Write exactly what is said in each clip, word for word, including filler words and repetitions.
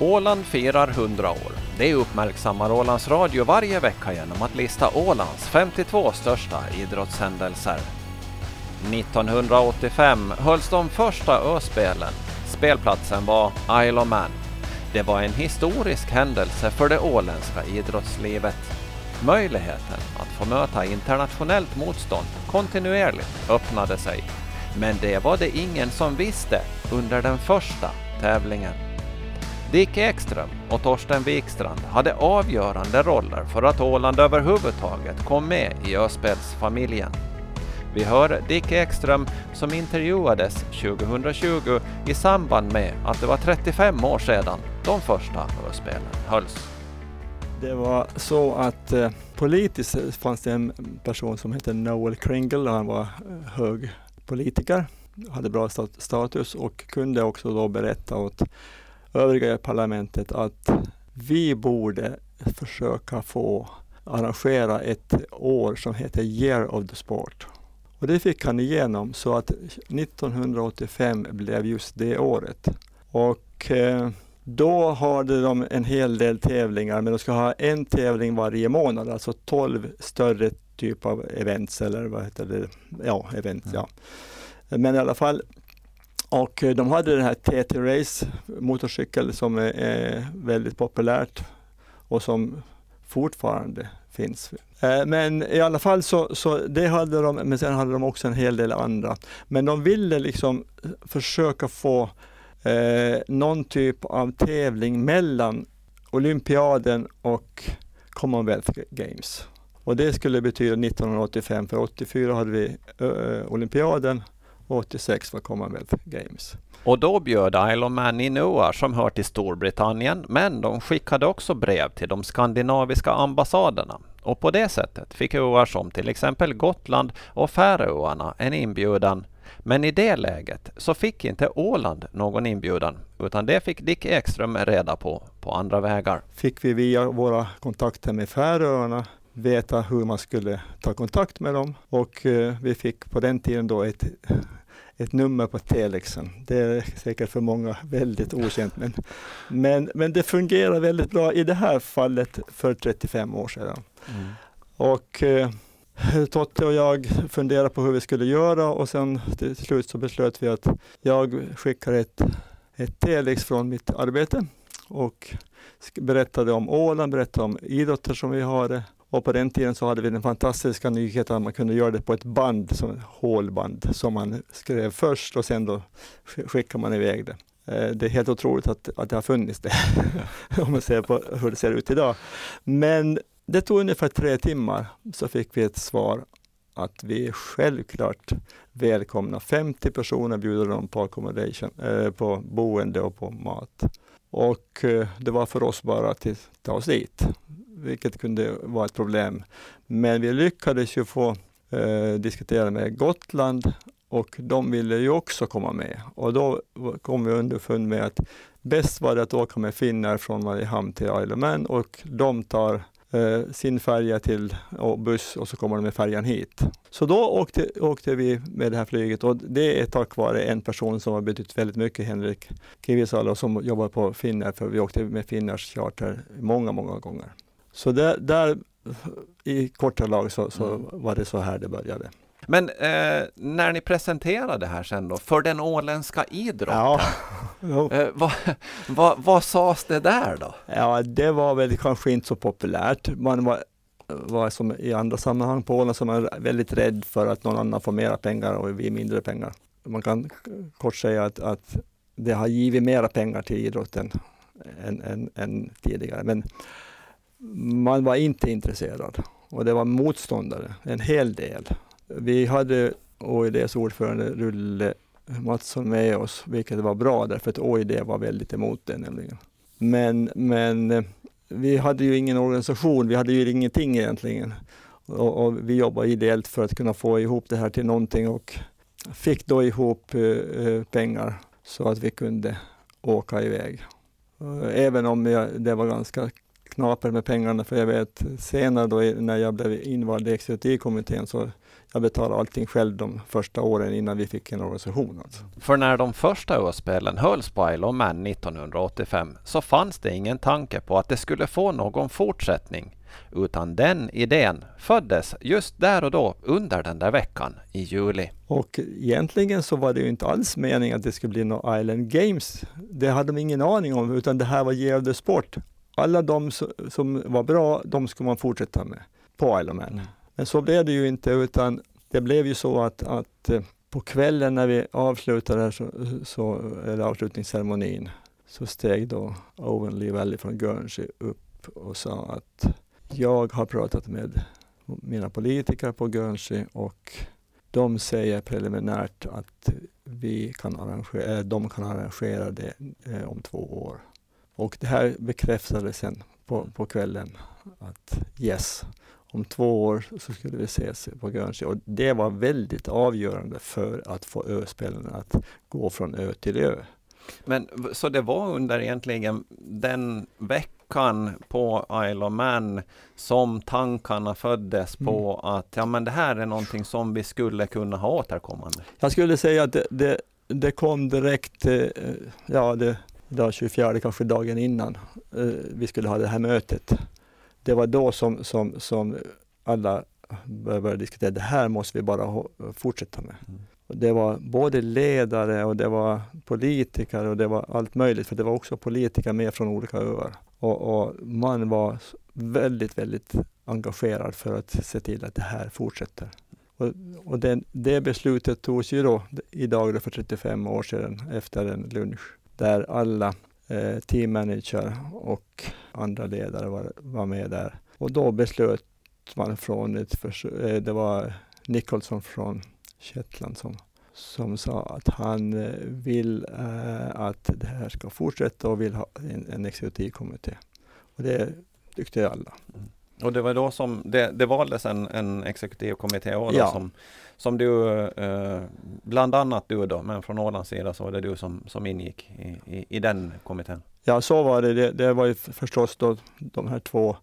Åland firar hundra år. Det uppmärksammar Ålands radio varje vecka genom att lista Ålands femtiotvå största idrottshändelser. nittonhundraåttiofem hölls de första Öspelen. Spelplatsen var Isle of Man. Det var en historisk händelse för det åländska idrottslivet. Möjligheten att få möta internationellt motstånd kontinuerligt öppnade sig. Men det var det ingen som visste under den första tävlingen. Dick Ekström och Torsten Wikstrand hade avgörande roller för att Åland överhuvudtaget kom med i Öspelsfamiljen. Vi hör Dick Ekström som intervjuades tjugotjugo i samband med att det var trettiofem år sedan de första Öspelen hölls. Det var så att eh, politiskt fanns det en person som hette Noel Cringle och han var hög politiker, hade bra stat- status och kunde också då berätta åt övriga parlamentet att vi borde försöka få arrangera ett år som heter Year of the Sport. Och det fick han igenom, så att nittonhundraåttiofem blev just det året. Och eh, då hade de en hel del tävlingar, men de ska ha en tävling varje månad, alltså tolv större typ av events eller vad heter det? Ja, event, mm. ja. Men i alla fall, och de hade den här T T-race, motorcykel, som är väldigt populärt och som fortfarande finns. Men i alla fall så, så det hade de, men sen hade de också en hel del andra. Men de ville liksom försöka få eh, någon typ av tävling mellan Olympiaden och Commonwealth Games. Och det skulle betyda nittonhundraåttiofem, för åttiofyra hade vi ö, Olympiaden. åttiosex var Commonwealth Games. Och då bjöd Isle of Man in öar som hör till Storbritannien, men de skickade också brev till de skandinaviska ambassaderna. Och på det sättet fick öar som till exempel Gotland och Färöarna en inbjudan. Men i det läget så fick inte Åland någon inbjudan, utan det fick Dick Ekström reda på på andra vägar. Fick vi via våra kontakter med Färöarna veta hur man skulle ta kontakt med dem, och eh, vi fick på den tiden då ett, ett nummer på telexen. Det är säkert för många väldigt okänt, men, men, men det fungerar väldigt bra i det här fallet för trettiofem år sedan. Mm. Och eh, Totte och jag funderade på hur vi skulle göra, och sen till slut så beslöt vi att jag skickar ett, ett telex från mitt arbete och berättade om Åland, berättade om idrotter som vi har det. Och på den tiden så hade vi den fantastiska nyheten att man kunde göra det på ett band, som hålband, som man skrev först och sen då skickar man iväg det. Det är helt otroligt att, att det har funnits det, om man ser på hur det ser ut idag. Men det tog ungefär tre timmar så fick vi ett svar att vi självklart välkomna. femtio personer bjuder dem på accommodation, på boende och på mat. Och det var för oss bara att ta oss dit, vilket kunde vara ett problem. Men vi lyckades ju få eh, diskutera med Gotland, och de ville ju också komma med. Och då kom vi underfund med att bäst var det att åka med Finnair från Mariham till Isle of Man, och de tar eh, sin färja till och buss och så kommer de med färjan hit. Så då åkte, åkte vi med det här flyget, och det är tack vare en person som har betytt väldigt mycket, Henrik Kivisala, som jobbar på Finnair, för vi åkte med Finnairs charter många, många gånger. Så där, där i korta lag så, så var det så här det började. Men eh, när ni presenterade det här sen då, för den åländska idrotten, ja. eh, vad va, va sades det där då? Ja, det var väl kanske inte så populärt. Man var, var som i andra sammanhang på Åland, som är väldigt rädd för att någon annan får mera pengar och vi mindre pengar. Man kan kort säga att, att det har givit mera pengar till idrotten än, än, än tidigare. Men man var inte intresserad, och det var motståndare, en hel del. Vi hade O I Ds ordförande Rulle Mattsson med oss, vilket var bra, därför att O I D var väldigt emot det nämligen. Men, men vi hade ju ingen organisation, vi hade ju ingenting egentligen. Och, och vi jobbade ideellt för att kunna få ihop det här till någonting, och fick då ihop eh, pengar så att vi kunde åka iväg. Även om jag, det var ganska knaper med pengarna, för jag vet senare då när jag blev invald i exekutivkommittén, så Jag betalade allting själv de första åren innan vi fick en organisation. Alltså. För när de första årspelen hölls på Isle of Man nittonhundraåttiofem så fanns det ingen tanke på att det skulle få någon fortsättning. Utan den idén föddes just där och då under den där veckan i juli. Och egentligen så var det ju inte alls meningen att det skulle bli några Island Games. Det hade de ingen aning om, utan det här var Year of the Sport. Alla de som var bra, de skulle man fortsätta med på Isle of Man. Men så blev det ju inte, utan det blev ju så att, att på kvällen när vi avslutade så, så, eller avslutningsceremonin så steg då Owen Lee Valley från Guernsey upp och sa att jag har pratat med mina politiker på Guernsey och de säger preliminärt att vi kan arrangera, de kan arrangera det om två år. Och det här bekräftades sen på, på kvällen att yes. Om två år så skulle vi ses på Guernsey, och det var väldigt avgörande för att få öspelarna att gå från ö till ö. Men så det var under egentligen den veckan på Isle of Man som tankarna föddes på mm. att ja, men det här är någonting som vi skulle kunna ha återkommande? Jag skulle säga att det, det, det kom direkt, ja det var tjugofjärde kanske dagen innan vi skulle ha det här mötet. Det var då som, som, som alla började diskutera, det här måste vi bara fortsätta med. Mm. Det var både ledare och det var politiker och det var allt möjligt, för det var också politiker med från olika öar. Och, och man var väldigt, väldigt engagerad för att se till att det här fortsätter. Och, och den, det beslutet togs ju då idag för trettiofem år sedan efter en lunch där alla teammanager och andra ledare var, var med där. Och då beslöt man från ett försö- det var Nicholson från Kettland som, som sa att han vill eh, att det här ska fortsätta och vill ha en, en exekutivkommitté. Och det tyckte alla. Mm. Och det var då som det, det valdes en, en exekutivkommitté och då ja. som, som du, eh, bland annat du då, men från Ålands sida så var det du som, som ingick i, i, i den kommittén. Ja, så var det. Det, det var ju förstås då de här två,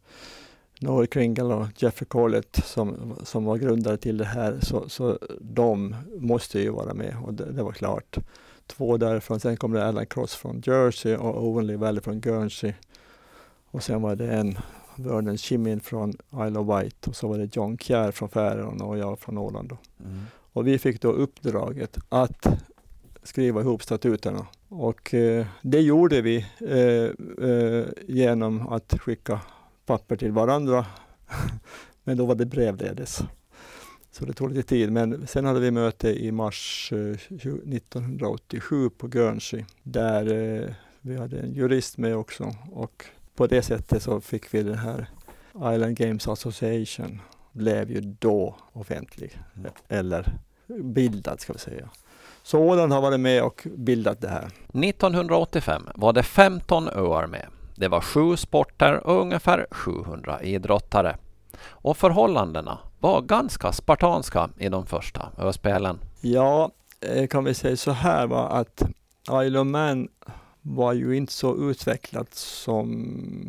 Noel Cringle och Jeffrey Collett, som, som var grundare till det här, så, så de måste ju vara med, och det, det var klart. Två därifrån, sen kom det Alan Cross från Jersey och Owen Lee Valley från Guernsey, och sen var det en Vörden Chimin från Isle of Wight, och så var det John Kjär från Färöarna och jag från Åland. Mm. Och vi fick då uppdraget att skriva ihop statuterna, och eh, det gjorde vi eh, eh, genom att skicka papper till varandra men då var det brevledes, så det tog lite tid. Men sen hade vi möte i mars nittonhundraåttiosju på Guernsey där eh, vi hade en jurist med också, och på det sättet så fick vi den här Island Games Association, blev ju då offentlig mm. eller bildad ska vi säga. Så Åland har varit med och bildat det här. nittonhundraåttiofem var det femton öar med. Det var sju sporter och ungefär sjuhundra idrottare. Och förhållandena var ganska spartanska i de första öspelen. Ja, kan vi säga så här var att Isle of Man var ju inte så utvecklat som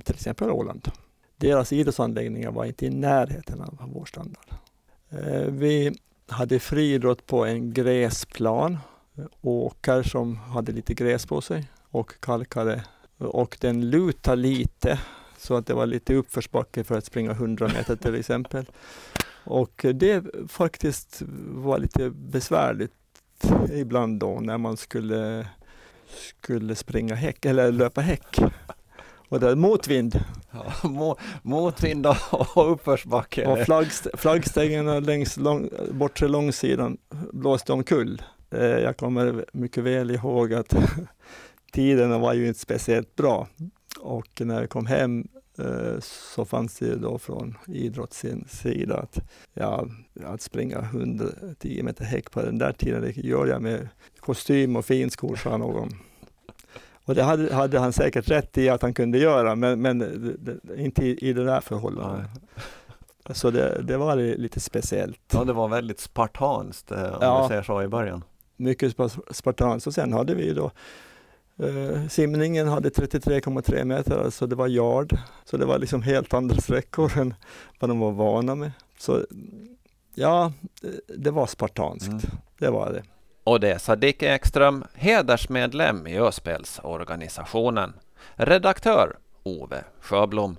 till exempel Åland. Deras idrottsanläggningar var inte i närheten av vår standard. Vi hade friidrott på en gräsplan, åkar som hade lite gräs på sig och kalkade, och den lutar lite så att det var lite uppförsbacke för att springa hundra meter till exempel. Och det faktiskt var lite besvärligt ibland då när man skulle skulle springa häck eller löpa häck. Och det är motvind. Ja, må, motvind och uppförsbacke. Och flaggst- flaggstängerna längs lång, bortre långsidan blåste omkull. Eh, jag kommer mycket väl ihåg att tiderna var ju inte speciellt bra. Och när jag kom hem eh, så fanns det då från idrottens sida att, ja, att springa hundratio meter häck på den där tiden, det gör jag med kostym och finskor, sa någon. Och det hade, hade han säkert rätt i att han kunde göra, men, men det, det, inte i, i det där förhållandet. Så det, det var lite speciellt. Ja, det var väldigt spartanskt, om ja, vi säger så i början. Mycket spartanskt. Och sen hade vi då, eh, simningen hade trettiotre komma tre meter, alltså det var yard. Så det var liksom helt andra sträckor än vad de var vana med. Så Ja, det var spartanskt. Mm. Det var det. Och det är Sadiq Ekström, hedersmedlem i Öspelsorganisationen. Redaktör Ove Sjöblom.